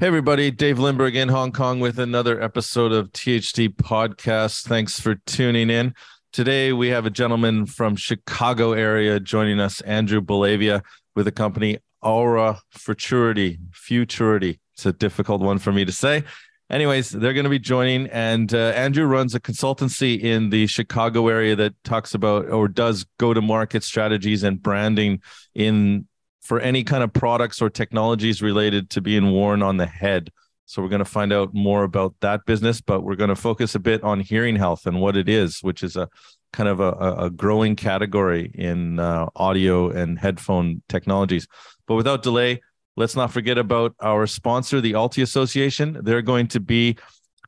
Hey, everybody. Dave Lindbergh in Hong Kong with another episode of THD Podcast. Thanks for tuning in. Today, we have a gentleman from Chicago area joining us, Andrew Bellavia, with the company Aura Futurity. It's a difficult one for me to say. Anyways, they're going to be joining, and Andrew runs a consultancy in the Chicago area that talks about or does go-to-market strategies and branding in for any kind of products or technologies related to being worn on the head. So we're going to find out more about that business, but we're going to focus a bit on hearing health and what it is, which is a kind of a growing category in audio and headphone technologies. But without delay, let's not forget about our sponsor, the Alti Association. They're going to be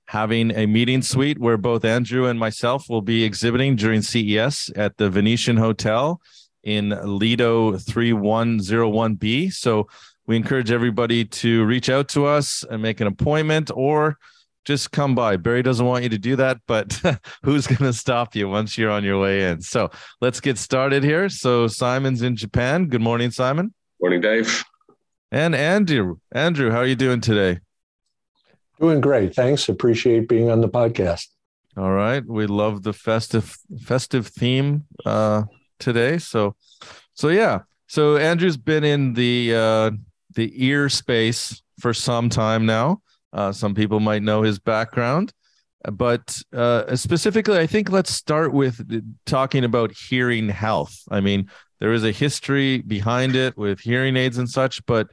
having a meeting suite where both Andrew and myself will be exhibiting during CES at the Venetian Hotel in Lido 3101B. So we encourage everybody to reach out to us and make an appointment or just come by. Barry doesn't want you to do that, but who's going to stop you once you're on your way in? So let's get started here. So Simon's in Japan. Good morning, Simon. Morning, Dave. And Andrew. Andrew, how are you doing today? Doing great. Thanks. Appreciate being on the podcast. All right. We love the festive theme today. So yeah. So Andrew's been in the ear space for some time now. Some people might know his background, but specifically, I think let's start with talking about hearing health. I mean, there is a history behind it with hearing aids and such, but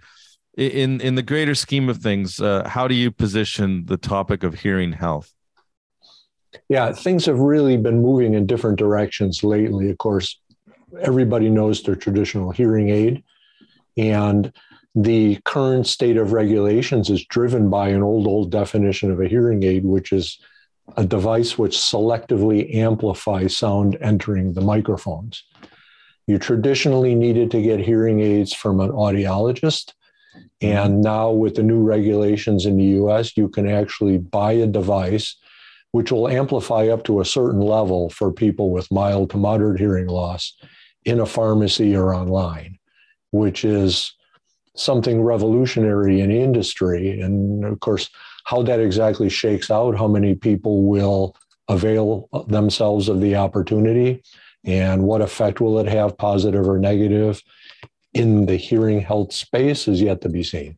in the greater scheme of things, how do you position the topic of hearing health? Yeah, things have really been moving in different directions lately. Of course, everybody knows their traditional hearing aid, and the current state of regulations is driven by an old definition of a hearing aid, which is a device which selectively amplifies sound entering the microphones. You traditionally needed to get hearing aids from an audiologist. And now with the new regulations in the US, you can actually buy a device which will amplify up to a certain level for people with mild to moderate hearing loss in a pharmacy or online, which is something revolutionary in industry. And of course, how that exactly shakes out, how many people will avail themselves of the opportunity, and what effect will it have, positive or negative, in the hearing health space is yet to be seen.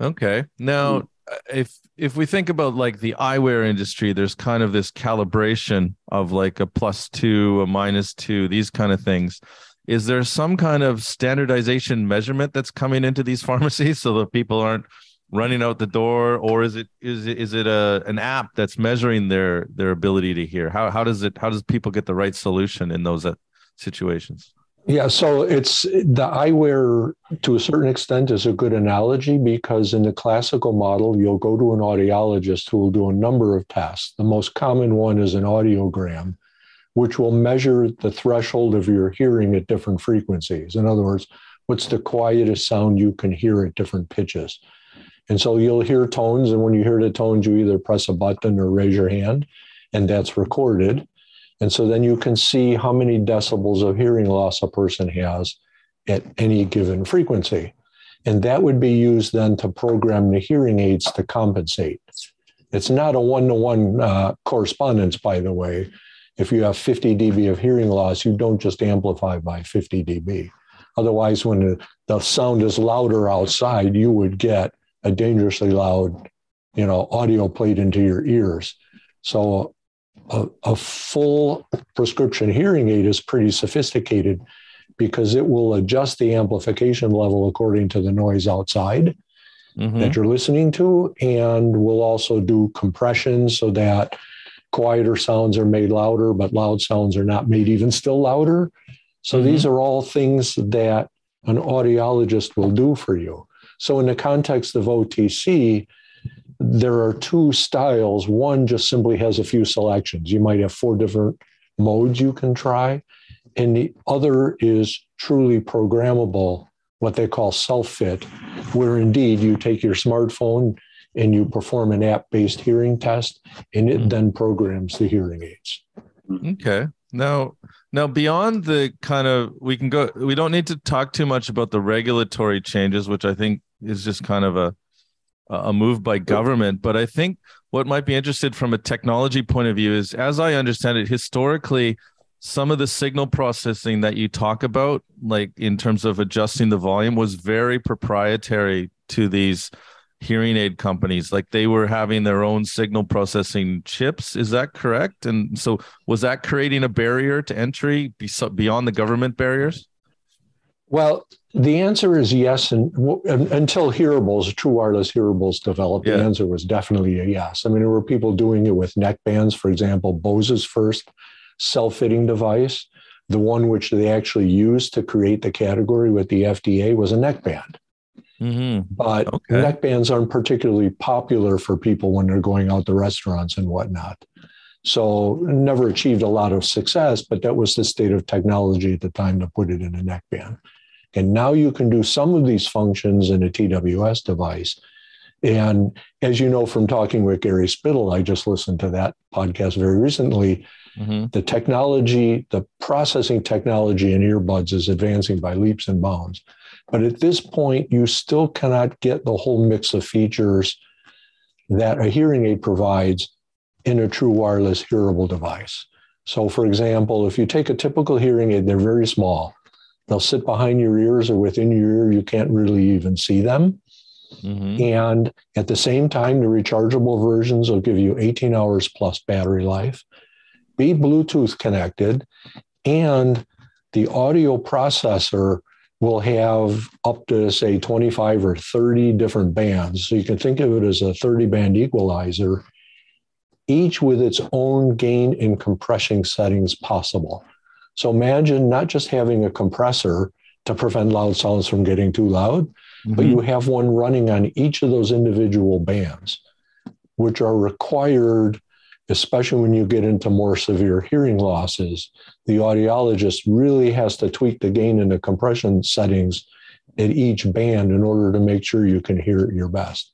Okay. Now, if we think about like the eyewear industry, there's kind of this calibration of like a +2, a -2, these kind of things. Is there some kind of standardization measurement that's coming into these pharmacies so that people aren't running out the door, or is it an app that's measuring their ability to hear? How does people get the right solution in those situations? Yeah, so it's the eyewear to a certain extent is a good analogy, because in the classical model, you'll go to an audiologist who will do a number of tests. The most common one is an audiogram, which will measure the threshold of your hearing at different frequencies. In other words, what's the quietest sound you can hear at different pitches? And so you'll hear tones, and when you hear the tones, you either press a button or raise your hand, and that's recorded. And so then you can see how many decibels of hearing loss a person has at any given frequency. And that would be used then to program the hearing aids to compensate. It's not a one-to-one correspondence, by the way. If you have 50 dB of hearing loss, you don't just amplify by 50 dB. Otherwise, when the sound is louder outside, you would get a dangerously loud, audio played into your ears. So a full prescription hearing aid is pretty sophisticated, because it will adjust the amplification level according to the noise outside that you're listening to, and will also do compression so that quieter sounds are made louder, but loud sounds are not made even still louder. So these are all things that an audiologist will do for you. So in the context of OTC, there are two styles. One just simply has a few selections. You might have 4 different modes you can try. And the other is truly programmable, what they call self-fit, where indeed you take your smartphone and you perform an app-based hearing test, and it then programs the hearing aids. Okay. Now beyond the kind of, we don't need to talk too much about the regulatory changes, which I think is just kind of a a move by government. But I think what might be interesting from a technology point of view is, as I understand it, historically, some of the signal processing that you talk about, like in terms of adjusting the volume, was very proprietary to these hearing aid companies. Like they were having their own signal processing chips. Is that correct? And so was that creating a barrier to entry beyond the government barriers? Well, the answer is yes. And until hearables, true wireless hearables developed, the answer was definitely a yes. I mean, there were people doing it with neckbands, for example, Bose's first self-fitting device, the one which they actually used to create the category with the FDA, was a neckband. Mm-hmm. But neckbands aren't particularly popular for people when they're going out to restaurants and whatnot. So never achieved a lot of success, but that was the state of technology at the time to put it in a neckband. And now you can do some of these functions in a TWS device. And as you know, from talking with Gary Spittle, I just listened to that podcast very recently. Mm-hmm. The technology, the processing technology in earbuds is advancing by leaps and bounds. But at this point, you still cannot get the whole mix of features that a hearing aid provides in a true wireless hearable device. So, for example, if you take a typical hearing aid, they're very small. They'll sit behind your ears or within your ear. You can't really even see them. Mm-hmm. And at the same time, the rechargeable versions will give you 18 hours plus battery life, be Bluetooth connected, and the audio processor will have up to, say, 25 or 30 different bands. So you can think of it as a 30-band equalizer, each with its own gain and compression settings possible. So imagine not just having a compressor to prevent loud sounds from getting too loud, mm-hmm. but you have one running on each of those individual bands, which are required, especially when you get into more severe hearing losses. The audiologist really has to tweak the gain and the compression settings at each band in order to make sure you can hear it your best.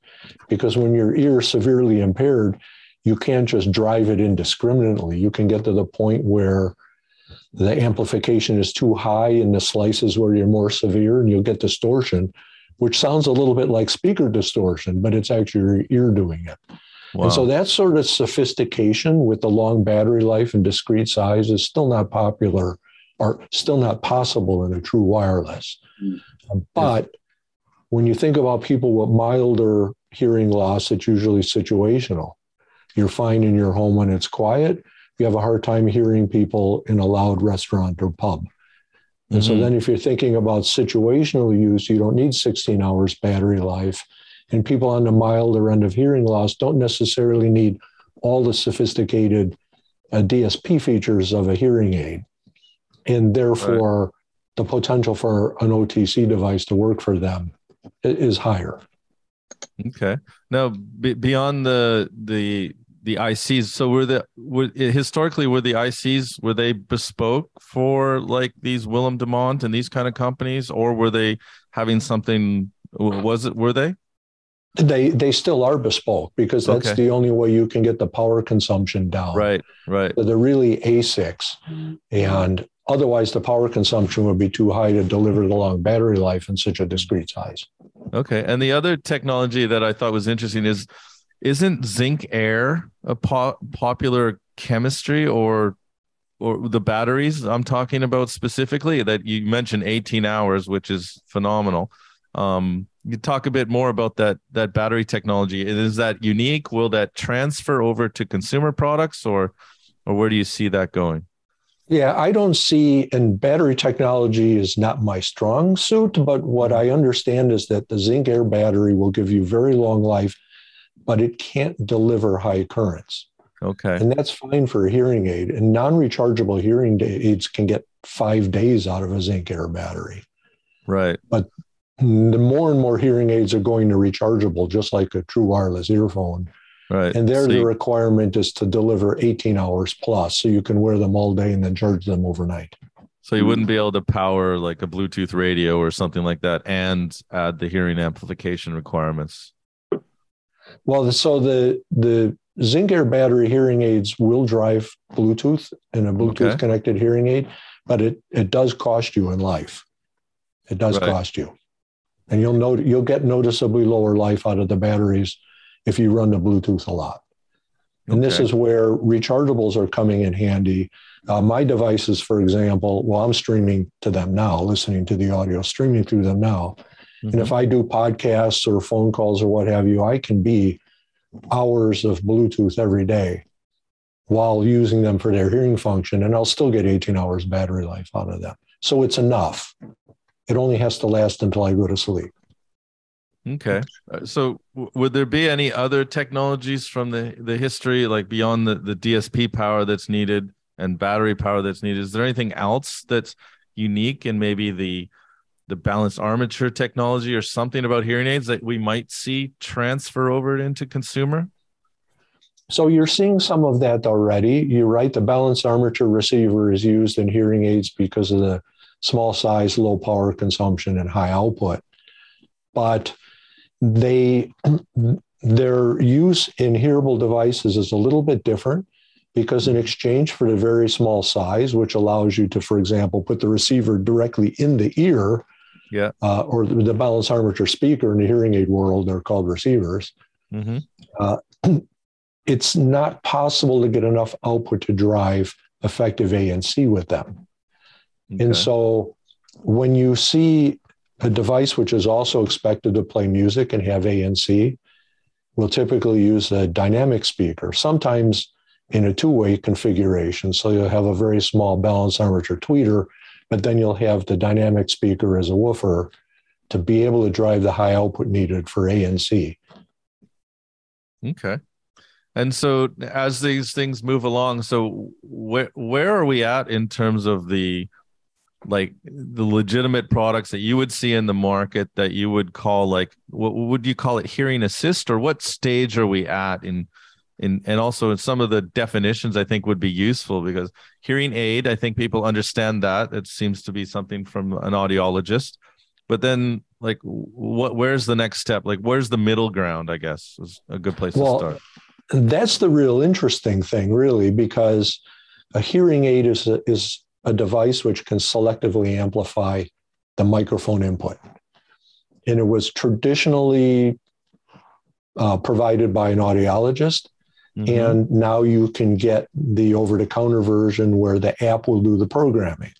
Because when your ear is severely impaired, you can't just drive it indiscriminately. You can get to the point where the amplification is too high in the slices where you're more severe, and you'll get distortion, which sounds a little bit like speaker distortion, but it's actually your ear doing it. Wow. And so that sort of sophistication with the long battery life and discrete size is still not popular, or still not possible in a true wireless. But when you think about people with milder hearing loss, it's usually situational. You're fine in your home when it's quiet. You have a hard time hearing people in a loud restaurant or pub. And mm-hmm. so then if you're thinking about situational use, you don't need 16 hours battery life. And people on the milder end of hearing loss don't necessarily need all the sophisticated DSP features of a hearing aid. And therefore, the potential for an OTC device to work for them is higher. Okay. Now, beyond the ICs, so were the ICs bespoke for like these Willem Demant and these kind of companies, or were they having something, were they? They still are bespoke, because that's the only way you can get the power consumption down. Right. So they're really ASICs, and otherwise the power consumption would be too high to deliver the long battery life in such a discrete size. Okay. And the other technology that I thought was interesting is, isn't zinc air a popular chemistry or the batteries I'm talking about specifically that you mentioned 18 hours, which is phenomenal. You talk a bit more about that battery technology. Is that unique? Will that transfer over to consumer products, or where do you see that going? Yeah, I don't see, and battery technology is not my strong suit, but what I understand is that the zinc air battery will give you very long life, but it can't deliver high currents. Okay. And that's fine for a hearing aid. And non-rechargeable hearing aids can get 5 days out of a zinc air battery. Right. But the more and more hearing aids are going to rechargeable, just like a true wireless earphone. Right. And there the requirement is to deliver 18 hours plus, so you can wear them all day and then charge them overnight. So you wouldn't be able to power like a Bluetooth radio or something like that and add the hearing amplification requirements. Well, so the zinc air battery hearing aids will drive Bluetooth and a Bluetooth connected hearing aid, but it does cost you in life. It does cost you. And you'll get noticeably lower life out of the batteries if you run the Bluetooth a lot. And this is where rechargeables are coming in handy. My devices, for example, well, I'm streaming to them now, listening to the audio, streaming through them now. Mm-hmm. And if I do podcasts or phone calls or what have you, I can be hours of Bluetooth every day while using them for their hearing function, and I'll still get 18 hours battery life out of them. So it's enough. It only has to last until I go to sleep. Okay. So would there be any other technologies from the history, like beyond the DSP power that's needed and battery power that's needed? Is there anything else that's unique in maybe the balanced armature technology or something about hearing aids that we might see transfer over into consumer? So you're seeing some of that already. You're right. The balanced armature receiver is used in hearing aids because of the small size, low power consumption, and high output. But their use in hearable devices is a little bit different, because in exchange for the very small size, which allows you to, for example, put the receiver directly in the ear, or the balanced armature speaker in the hearing aid world, they're called receivers. Mm-hmm. It's not possible to get enough output to drive effective ANC with them. Okay. And so when you see a device which is also expected to play music and have ANC, will typically use a dynamic speaker, sometimes in a two-way configuration. So you'll have a very small balanced armature tweeter, but then you'll have the dynamic speaker as a woofer to be able to drive the high output needed for ANC. Okay. And so as these things move along, so where are we at in terms of the legitimate products that you would see in the market that you would call, like, what would you call it, hearing assist, or what stage are we at in and also in some of the definitions I think would be useful, because hearing aid, I think people understand that it seems to be something from an audiologist, but then like where's the next step? Like, where's the middle ground, I guess, is a good place to start. That's the real interesting thing, really, because a hearing aid is a device which can selectively amplify the microphone input. And it was traditionally provided by an audiologist. Mm-hmm. And now you can get the over-the-counter version where the app will do the programming.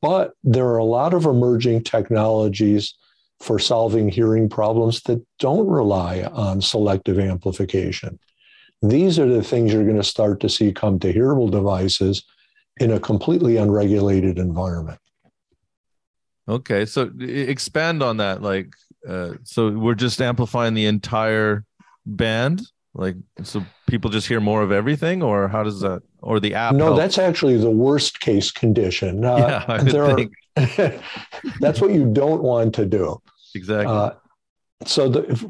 But there are a lot of emerging technologies for solving hearing problems that don't rely on selective amplification. These are the things you're going to start to see come to hearable devices in a completely unregulated environment. Okay, so expand on that. Like, so we're just amplifying the entire band? Like, so people just hear more of everything, or how does that, or the app? No, help? That's actually the worst case condition. That's what you don't want to do. Exactly.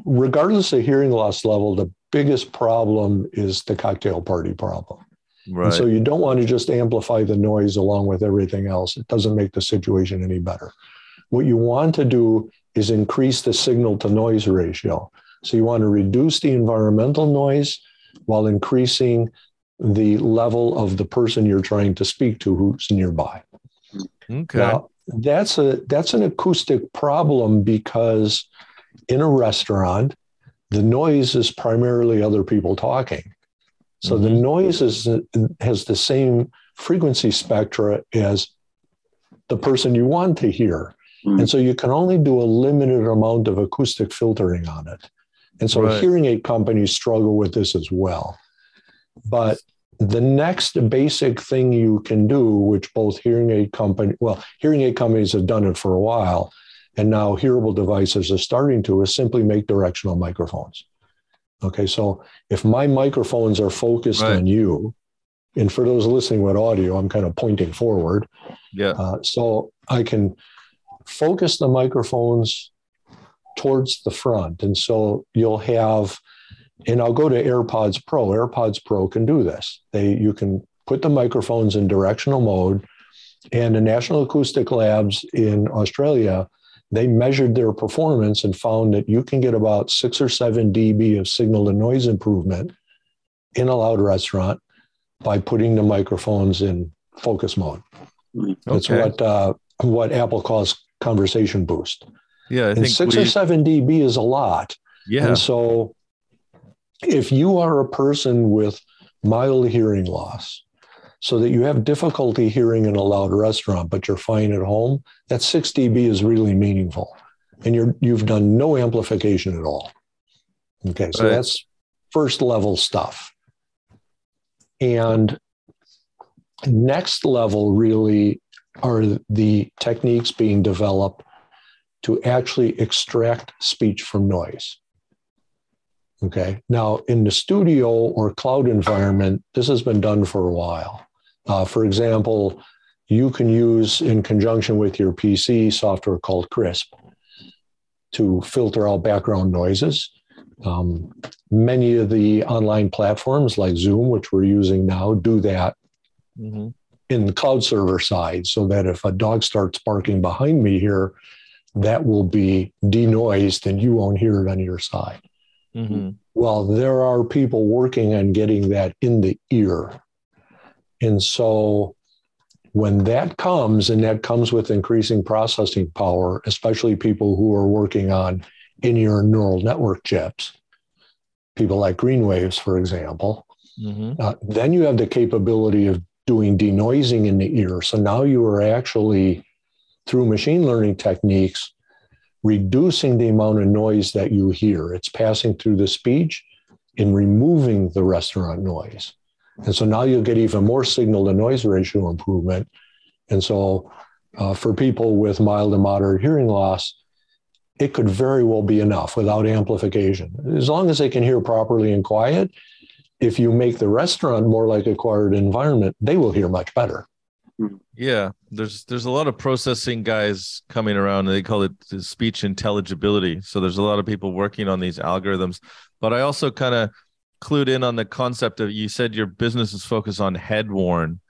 Regardless of hearing loss level, the biggest problem is the cocktail party problem. Right. And so you don't want to just amplify the noise along with everything else. It doesn't make the situation any better. What you want to do is increase the signal to noise ratio. So you want to reduce the environmental noise while increasing the level of the person you're trying to speak to who's nearby. Okay. Now, that's an acoustic problem, because in a restaurant, the noise is primarily other people talking. So the noise has the same frequency spectra as the person you want to hear. Mm-hmm. And so you can only do a limited amount of acoustic filtering on it. And so hearing aid companies struggle with this as well. But the next basic thing you can do, which both hearing aid companies have done it for a while, and now hearable devices are starting to, is simply make directional microphones. Okay, so if my microphones are focused on you, and for those listening with audio, I'm kind of pointing forward. Yeah. So I can focus the microphones towards the front. And so you'll have, and I'll go to AirPods Pro. AirPods Pro can do this. You can put the microphones in directional mode. And the National Acoustic Labs in Australia, they measured their performance and found that you can get about 6 or 7 dB of signal to noise improvement in a loud restaurant by putting the microphones in focus mode. Okay. That's what Apple calls conversation boost. Yeah, I think 6 or 7 dB is a lot. Yeah. And so if you are a person with mild hearing loss, so that you have difficulty hearing in a loud restaurant, but you're fine at home, that 6 dB is really meaningful. And you've done no amplification at all. Okay, so that's first level stuff. And next level really are the techniques being developed to actually extract speech from noise. Okay, now in the studio or cloud environment, this has been done for a while. For example, you can use in conjunction with your PC software called Crisp to filter out background noises. Many of the online platforms like Zoom, which we're using now, do that in the cloud server side, so that if a dog starts barking behind me here, that will be denoised and you won't hear it on your side. Mm-hmm. Well, there are people working on getting that in the ear. And so when that comes, and that comes with increasing processing power, especially people who are working on in-ear neural network chips, people like GreenWaves, for example, then you have the capability of doing denoising in the ear. So now you are actually, through machine learning techniques, reducing the amount of noise that you hear. It's passing through the speech and removing the restaurant noise. And so now you'll get even more signal to noise ratio improvement. And so for people with mild to moderate hearing loss, it could very well be enough without amplification. As long as they can hear properly and quiet, if you make the restaurant more like a quiet environment, they will hear much better. Yeah, there's a lot of processing guys coming around, and they call it speech intelligibility. So there's a lot of people working on these algorithms. But I also kind of clued in on the concept of, you said your business is focused on head-worn.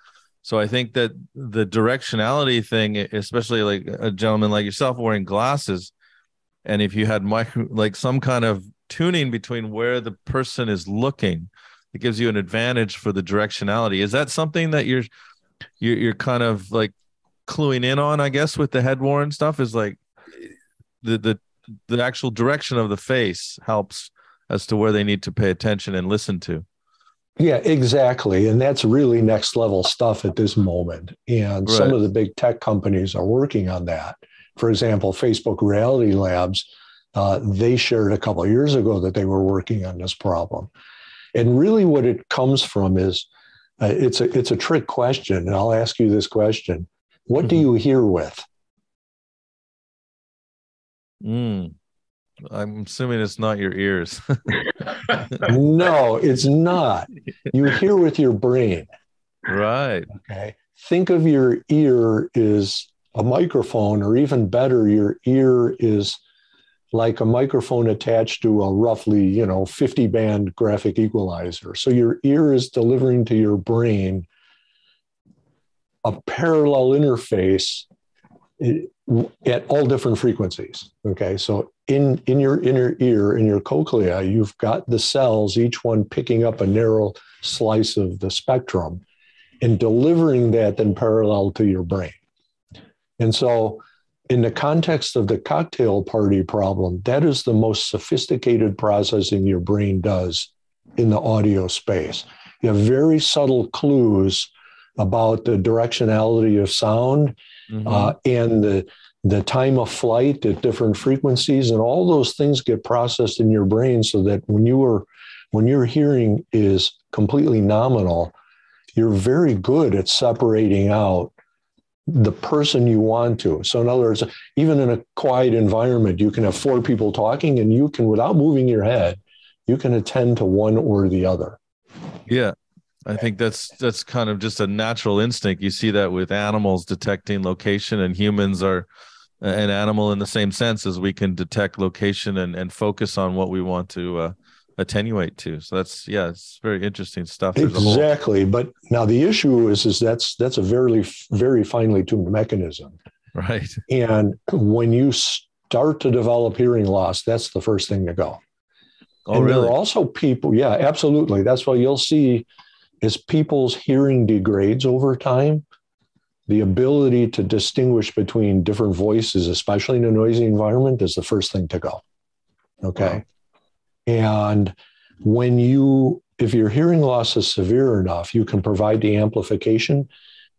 So I think that the directionality thing, especially like a gentleman like yourself wearing glasses, and if you had like some kind of tuning between where the person is looking, it gives you an advantage for the directionality. Is that something that you're kind of like cluing in on, I guess, with the head-worn stuff, is like the actual direction of the face helps as to where they need to pay attention and listen to? Yeah, exactly. And that's really next level stuff at this moment. And some of the big tech companies are working on that. For example, Facebook Reality Labs, they shared a couple of years ago that they were working on this problem. And really what it comes from is, it's a trick question, and I'll ask you this question. What do you hear with? I'm assuming it's not your ears. No, it's not. You hear with your brain. Right. Okay. Think of your ear as a microphone, or even better, your ear is like a microphone attached to a roughly, 50 band graphic equalizer. So your ear is delivering to your brain a parallel interface at all different frequencies. Okay. So in your inner ear, in your cochlea, you've got the cells, each one picking up a narrow slice of the spectrum and delivering that then parallel to your brain. And so in the context of the cocktail party problem, that is the most sophisticated processing your brain does in the audio space. You have very subtle clues about the directionality of sound and the time of flight at different frequencies, and all those things get processed in your brain so that when your hearing is completely nominal, you're very good at separating out the person you want to. So in other words, even in a quiet environment, you can have 4 people talking, and you can, without moving your head, you can attend to one or the other. Yeah. I think that's kind of just a natural instinct. You see that with animals detecting location, and humans are an animal in the same sense, as we can detect location and focus on what we want to attenuate to. So that's, yeah, it's very interesting stuff. Exactly. But now the issue is that's a very, very finely tuned mechanism. Right. And when you start to develop hearing loss, that's the first thing to go. Oh, and really? There are also people. Yeah, absolutely. That's what you'll see is people's hearing degrades over time. The ability to distinguish between different voices, especially in a noisy environment, is the first thing to go. Okay. Wow. And when you, if your hearing loss is severe enough, you can provide the amplification,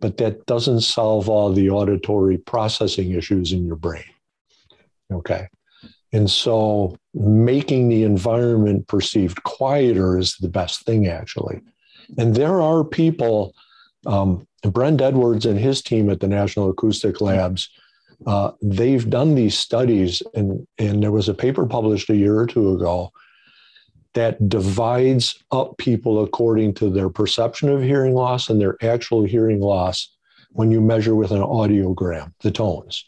but that doesn't solve all the auditory processing issues in your brain. Okay. And so making the environment perceived quieter is the best thing, actually. And there are people, Brent Edwards and his team at the National Acoustic Labs, they've done these studies, and there was a paper published a year or two ago that divides up people according to their perception of hearing loss and their actual hearing loss when you measure with an audiogram, the tones.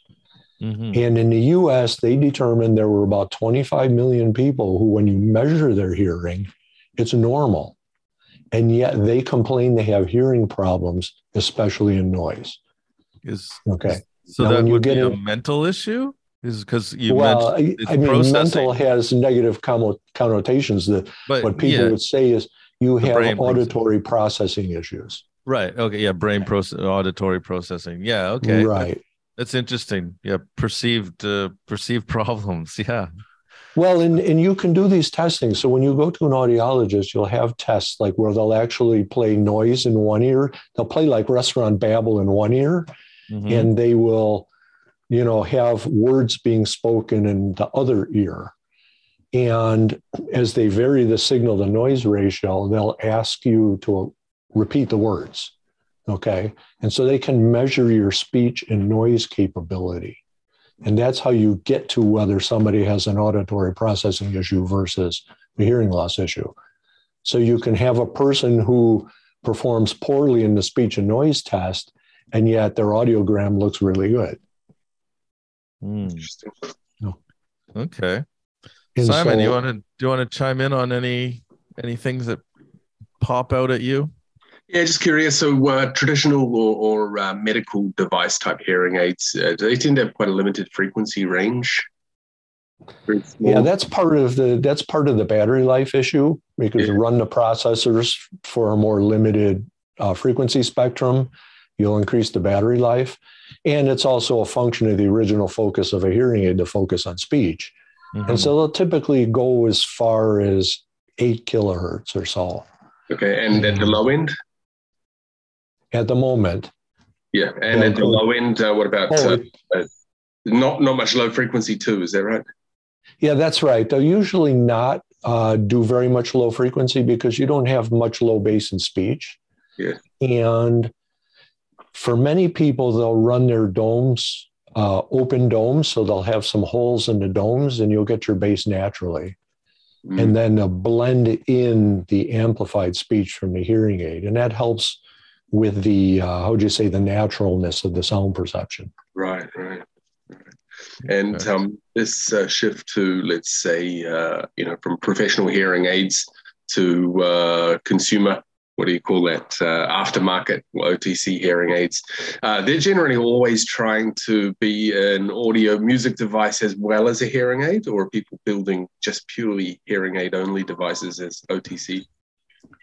Mm-hmm. And in the U.S., they determined there were about 25 million people who, when you measure their hearing, it's normal. And yet they complain they have hearing problems, especially in noise. Okay. So now, that would be a mental issue? Is because you mentioned it's processing. Mental has negative connotations. What people would say is you have auditory processing issues. Right. Okay. Yeah. Brain process, auditory processing. Yeah. Okay. Right. That's interesting. Yeah. Perceived problems. Yeah. Well, and you can do these testing. So when you go to an audiologist, you'll have tests like where they'll actually play noise in one ear. They'll play like restaurant babble in one ear, mm-hmm. and they will, you know, have words being spoken in the other ear. And as they vary the signal to noise ratio, they'll ask you to repeat the words. Okay. And so they can measure your speech and noise capability. And that's how you get to whether somebody has an auditory processing issue versus a hearing loss issue. So you can have a person who performs poorly in the speech and noise test, and yet their audiogram looks really good. Interesting. Okay. And Simon, so, do you want to chime in on any things that pop out at you? Yeah, just curious. So traditional or medical device type hearing aids, they tend to have quite a limited frequency range. Yeah, that's part of the battery life issue, because you run the processors for a more limited frequency spectrum. You'll increase the battery life. And it's also a function of the original focus of a hearing aid to focus on speech. Mm-hmm. And so they'll typically go as far as 8 kilohertz or so. Okay. And at the low end? At the moment. Yeah. And at the low end, what about not much low frequency too? Is that right? Yeah, that's right. They'll usually not do very much low frequency because you don't have much low bass in speech. Yeah. And for many people, they'll run their domes, open domes. So they'll have some holes in the domes and you'll get your bass naturally. Mm. And then they'll blend in the amplified speech from the hearing aid. And that helps with the, the naturalness of the sound perception. Right. And this shift to, let's say, from professional hearing aids to consumer, what do you call that, aftermarket OTC hearing aids, they're generally always trying to be an audio music device as well as a hearing aid, or are people building just purely hearing aid only devices as OTC?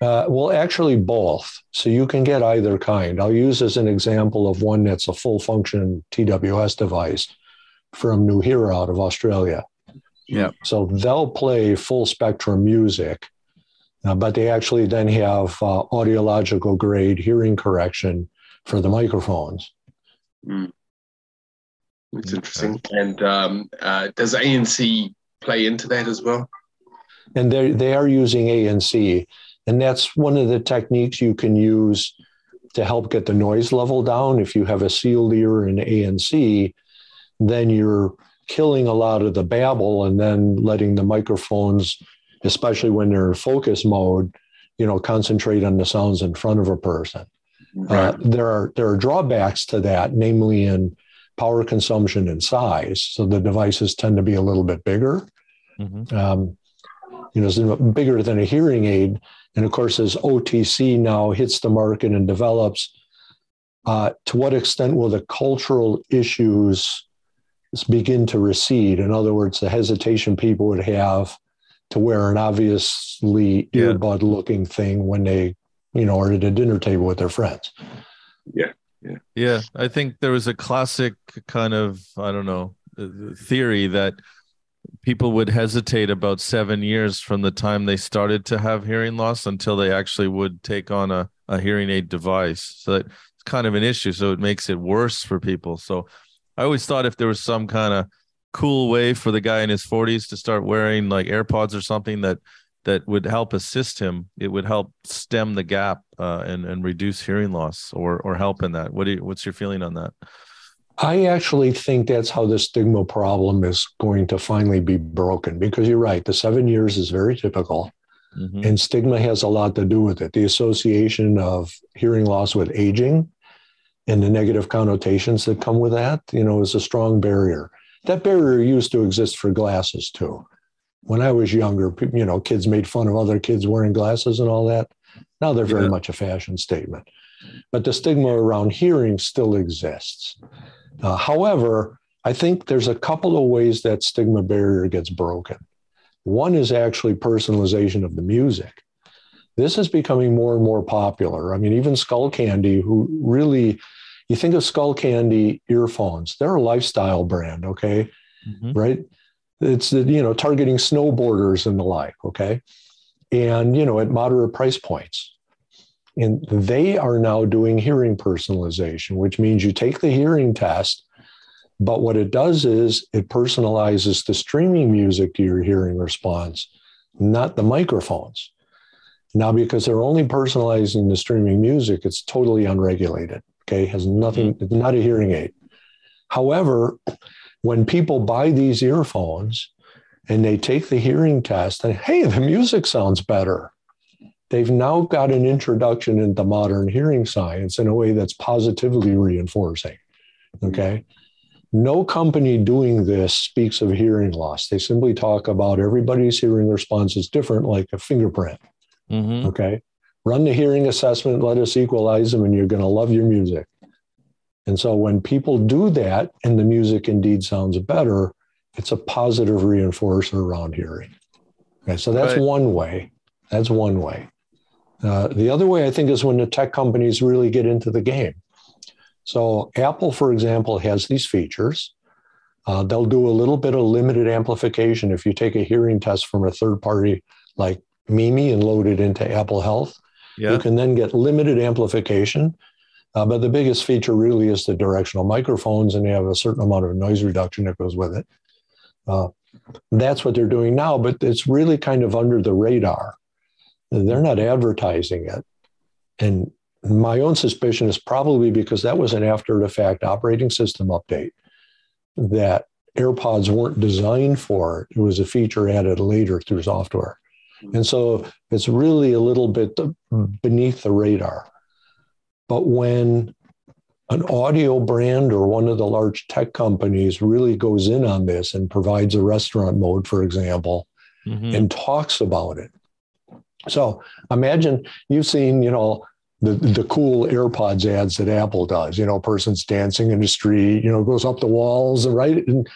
Well, actually both. So you can get either kind. I'll use as an example of one that's a full function TWS device from Nuheara out of Australia. Yeah. So they'll play full spectrum music, but they actually then have audiological grade hearing correction for the microphones. Mm. That's interesting. And does ANC play into that as well? And they are using ANC. And that's one of the techniques you can use to help get the noise level down. If you have a sealed ear in ANC, then you're killing a lot of the babble and then letting the microphones, especially when they're in focus mode, concentrate on the sounds in front of a person. Right. There are drawbacks to that, namely in power consumption and size. So the devices tend to be a little bit bigger, mm-hmm. Bigger than a hearing aid. And of course, as OTC now hits the market and develops, to what extent will the cultural issues begin to recede? In other words, the hesitation people would have to wear an obviously earbud looking thing when they, are at a dinner table with their friends. Yeah. Yeah. Yeah. I think there was a classic kind of, I don't know, theory that people would hesitate about 7 years from the time they started to have hearing loss until they actually would take on a hearing aid device. So that it's kind of an issue. So it makes it worse for people. So I always thought if there was some kind of cool way for the guy in his 40s to start wearing like AirPods or something that would help assist him, it would help stem the gap and reduce hearing loss or help in that. What's your feeling on that? I actually think that's how the stigma problem is going to finally be broken, because you're right. The 7 years is very typical, mm-hmm. and stigma has a lot to do with it. The association of hearing loss with aging and the negative connotations that come with that, is a strong barrier. That barrier used to exist for glasses too. When I was younger, kids made fun of other kids wearing glasses and all that. Now they're very much a fashion statement, but the stigma around hearing still exists. However, I think there's a couple of ways that stigma barrier gets broken. One is actually personalization of the music. This is becoming more and more popular. I mean, even Skullcandy, you think of Skullcandy earphones, they're a lifestyle brand, okay? Mm-hmm. Right? It's, targeting snowboarders and the like, okay? And, at moderate price points. And they are now doing hearing personalization, which means you take the hearing test, but what it does is it personalizes the streaming music to your hearing response, not the microphones. Now, because they're only personalizing the streaming music, it's totally unregulated, okay? Has nothing, it's not a hearing aid. However, when people buy these earphones and they take the hearing test and, hey, the music sounds better, they've now got an introduction into modern hearing science in a way that's positively reinforcing, okay? No company doing this speaks of hearing loss. They simply talk about everybody's hearing response is different, like a fingerprint, mm-hmm. okay? Run the hearing assessment, let us equalize them, and you're going to love your music. And so when people do that, and the music indeed sounds better, it's a positive reinforcer around hearing. Okay, so that's one way. That's one way. The other way, I think, is when the tech companies really get into the game. So Apple, for example, has these features. They'll do a little bit of limited amplification. If you take a hearing test from a third party like Mimi and load it into Apple Health, you can then get limited amplification. But the biggest feature really is the directional microphones, and they have a certain amount of noise reduction that goes with it. That's what they're doing now, but it's really kind of under the radar. They're not advertising it. And my own suspicion is probably because that was an after-the-fact operating system update that AirPods weren't designed for. It was a feature added later through software. And so it's really a little bit beneath the radar. But when an audio brand or one of the large tech companies really goes in on this and provides a restaurant mode, for example, mm-hmm. and talks about it. So imagine you've seen, the cool AirPods ads that Apple does, a person's dancing in the street, goes up the walls, right? And,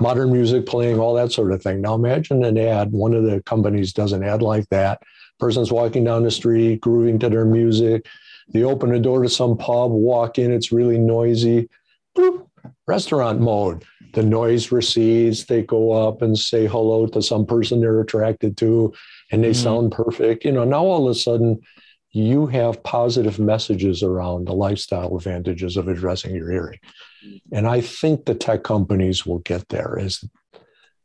modern music playing, all that sort of thing. Now imagine an ad, one of the companies does an ad like that. Person's walking down the street, grooving to their music. They open the door to some pub, walk in, it's really noisy. Boop, restaurant mode. The noise recedes. They go up and say hello to some person they're attracted to, and they sound perfect. Now all of a sudden, you have positive messages around the lifestyle advantages of addressing your hearing. And I think the tech companies will get there. As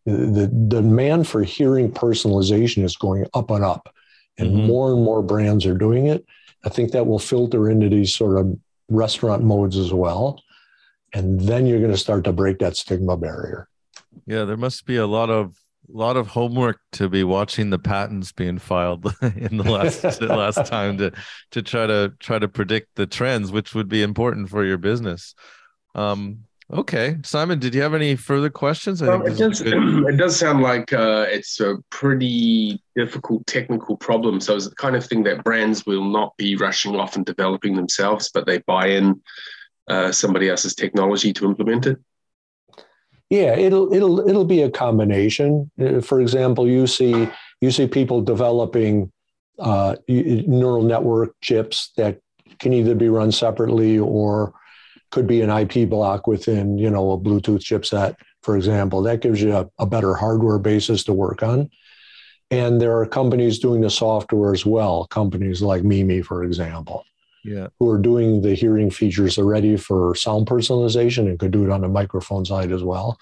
the demand for hearing personalization is going up and up, and more and more brands are doing it. I think that will filter into these sort of restaurant modes as well. And then you're going to start to break that stigma barrier. Yeah, there must be a lot of homework to be watching the patents being filed in the last time to try to predict the trends, which would be important for your business. Okay. Simon, did you have any further questions? It does sound like it's a pretty difficult technical problem. So it's the kind of thing that brands will not be rushing off and developing themselves, but they buy in somebody else's technology to implement it. Yeah, it'll be a combination. For example, you see people developing neural network chips that can either be run separately or could be an IP block within, you know, a Bluetooth chipset, for example. That gives you a better hardware basis to work on. And there are companies doing the software as well, companies like Mimi, for example, who are doing the hearing features already for sound personalization and could do it on the microphone side as well.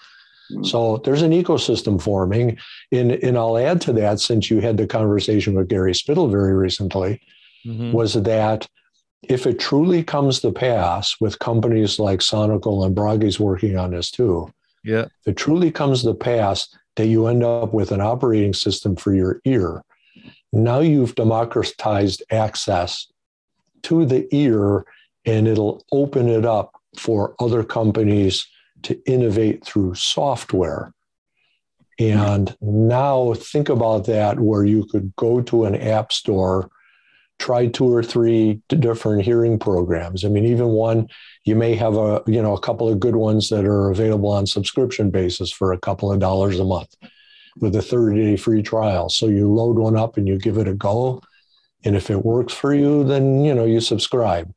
So there's an ecosystem forming. And I'll add to that, since you had the conversation with Gary Spittle very recently, was that if it truly comes to pass with companies like Sonical and Bragi's working on this too, if it truly comes to pass that you end up with an operating system for your ear, now you've democratized access to the ear, and it'll open it up for other companies to innovate through software. And now think about that, where you could go to an app store, try 2 or 3 different hearing programs. I mean, even one, you may have a, you know, a couple of good ones that are available on subscription basis for a couple of dollars a month with a 30-day free trial. So you load one up and you give it a go. And if it works for you, then, you know, you subscribe.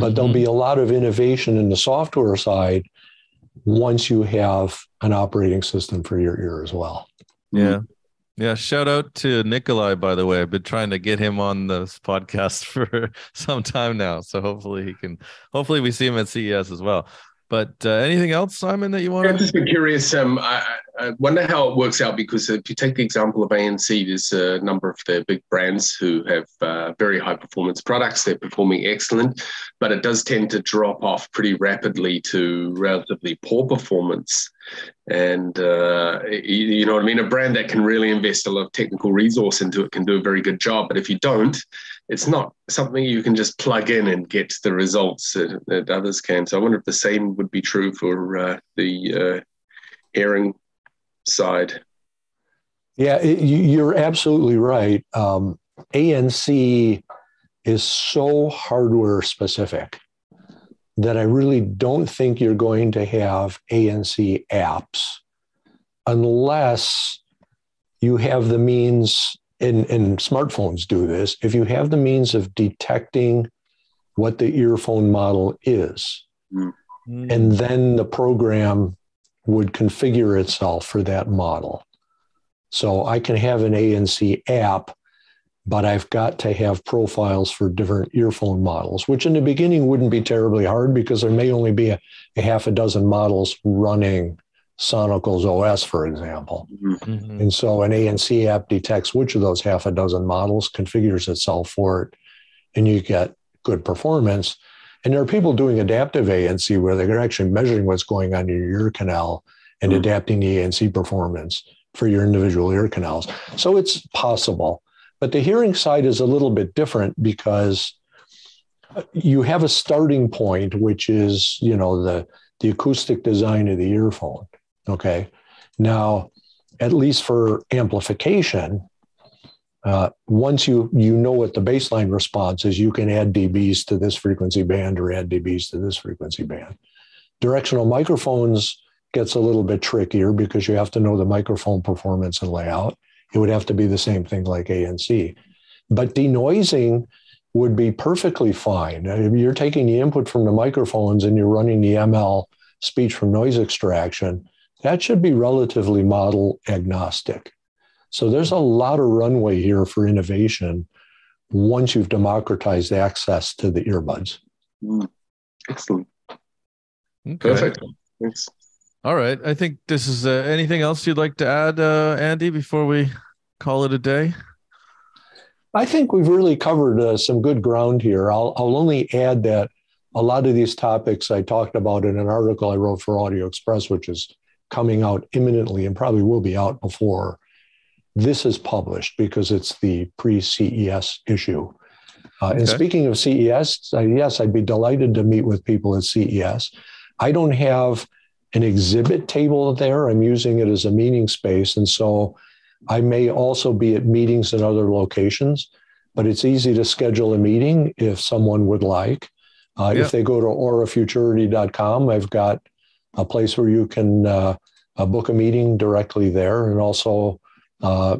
But there'll be a lot of innovation in the software side once you have an operating system for your ear as well. Yeah. Shout out to Nikolai, by the way. I've been trying to get him on this podcast for some time now. So hopefully he can, hopefully we see him at CES as well. But anything else, Simon, that you want to? I've just been curious. I wonder how it works out, because if you take the example of ANC, there's a number of their big brands who have very high performance products. They're performing excellent, but it does tend to drop off pretty rapidly to relatively poor performance. And you know what I mean? A brand that can really invest a lot of technical resource into it can do a very good job. But if you don't, it's not something you can just plug in and get the results that others can. So I wonder if the same would be true for the hearing side. Yeah, you're absolutely right. ANC is so hardware specific that I really don't think you're going to have ANC apps unless you have the means, and smartphones do this, if you have the means of detecting what the earphone model is, and then the program would configure itself for that model. So I can have an ANC app, but I've got to have profiles for different earphone models, which in the beginning wouldn't be terribly hard, because there may only be a half a dozen models running Sonical's OS, for example. And so an ANC app detects which of those half a dozen models, configures itself for it, and you get good performance. And there are people doing adaptive ANC where they're actually measuring what's going on in your ear canal and adapting the ANC performance for your individual ear canals. So it's possible. But the hearing side is a little bit different, because you have a starting point, which is, you know, the acoustic design of the earphone. Okay. Now, at least for amplification, once you know what the baseline response is, you can add dBs to this frequency band or add dBs to this frequency band. Directional microphones gets a little bit trickier, because you have to know the microphone performance and layout. It would have to be the same thing like ANC. But denoising would be perfectly fine. You're taking the input from the microphones and you're running the ML, speech from noise extraction. That should be relatively model agnostic. So there's a lot of runway here for innovation once you've democratized access to the earbuds. Excellent. Okay. Perfect. Thanks. All right. I think this is anything else you'd like to add, Andy, before we call it a day? I think we've really covered some good ground here. I'll only add that a lot of these topics I talked about in an article I wrote for Audio Express, which is coming out imminently and probably will be out before this is published, because it's the pre-CES issue. Okay. And speaking of CES, yes, I'd be delighted to meet with people at CES. I don't have an exhibit table there. I'm using it as a meeting space. And so I may also be at meetings in other locations, but it's easy to schedule a meeting if someone would like. If they go to aurafuturity.com, I've got a place where you can book a meeting directly there. And also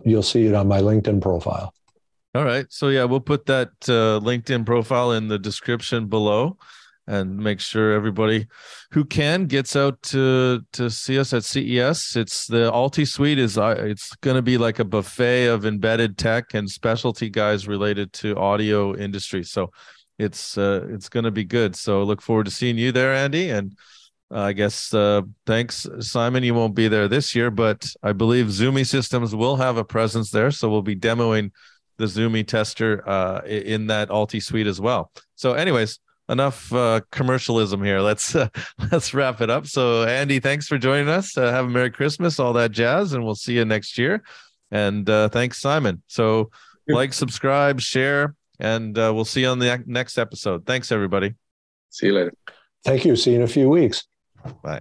you'll see it on my LinkedIn profile. All right. So yeah, we'll put that LinkedIn profile in the description below and make sure everybody who can gets out to see us at CES. It's the Alti Suite is it's going to be like a buffet of embedded tech and specialty guys related to audio industry. So it's going to be good. So look forward to seeing you there, Andy. And I guess thanks, Simon. You won't be there this year, but I believe Zoomy Systems will have a presence there. So we'll be demoing the Zoomy tester in that Alti Suite as well. So anyways, enough commercialism here. Let's wrap it up. So Andy, thanks for joining us. Have a Merry Christmas, all that jazz, and we'll see you next year. And thanks, Simon. So like, subscribe, share, and we'll see you on the next episode. Thanks, everybody. See you later. Thank you. See you in a few weeks. Bye.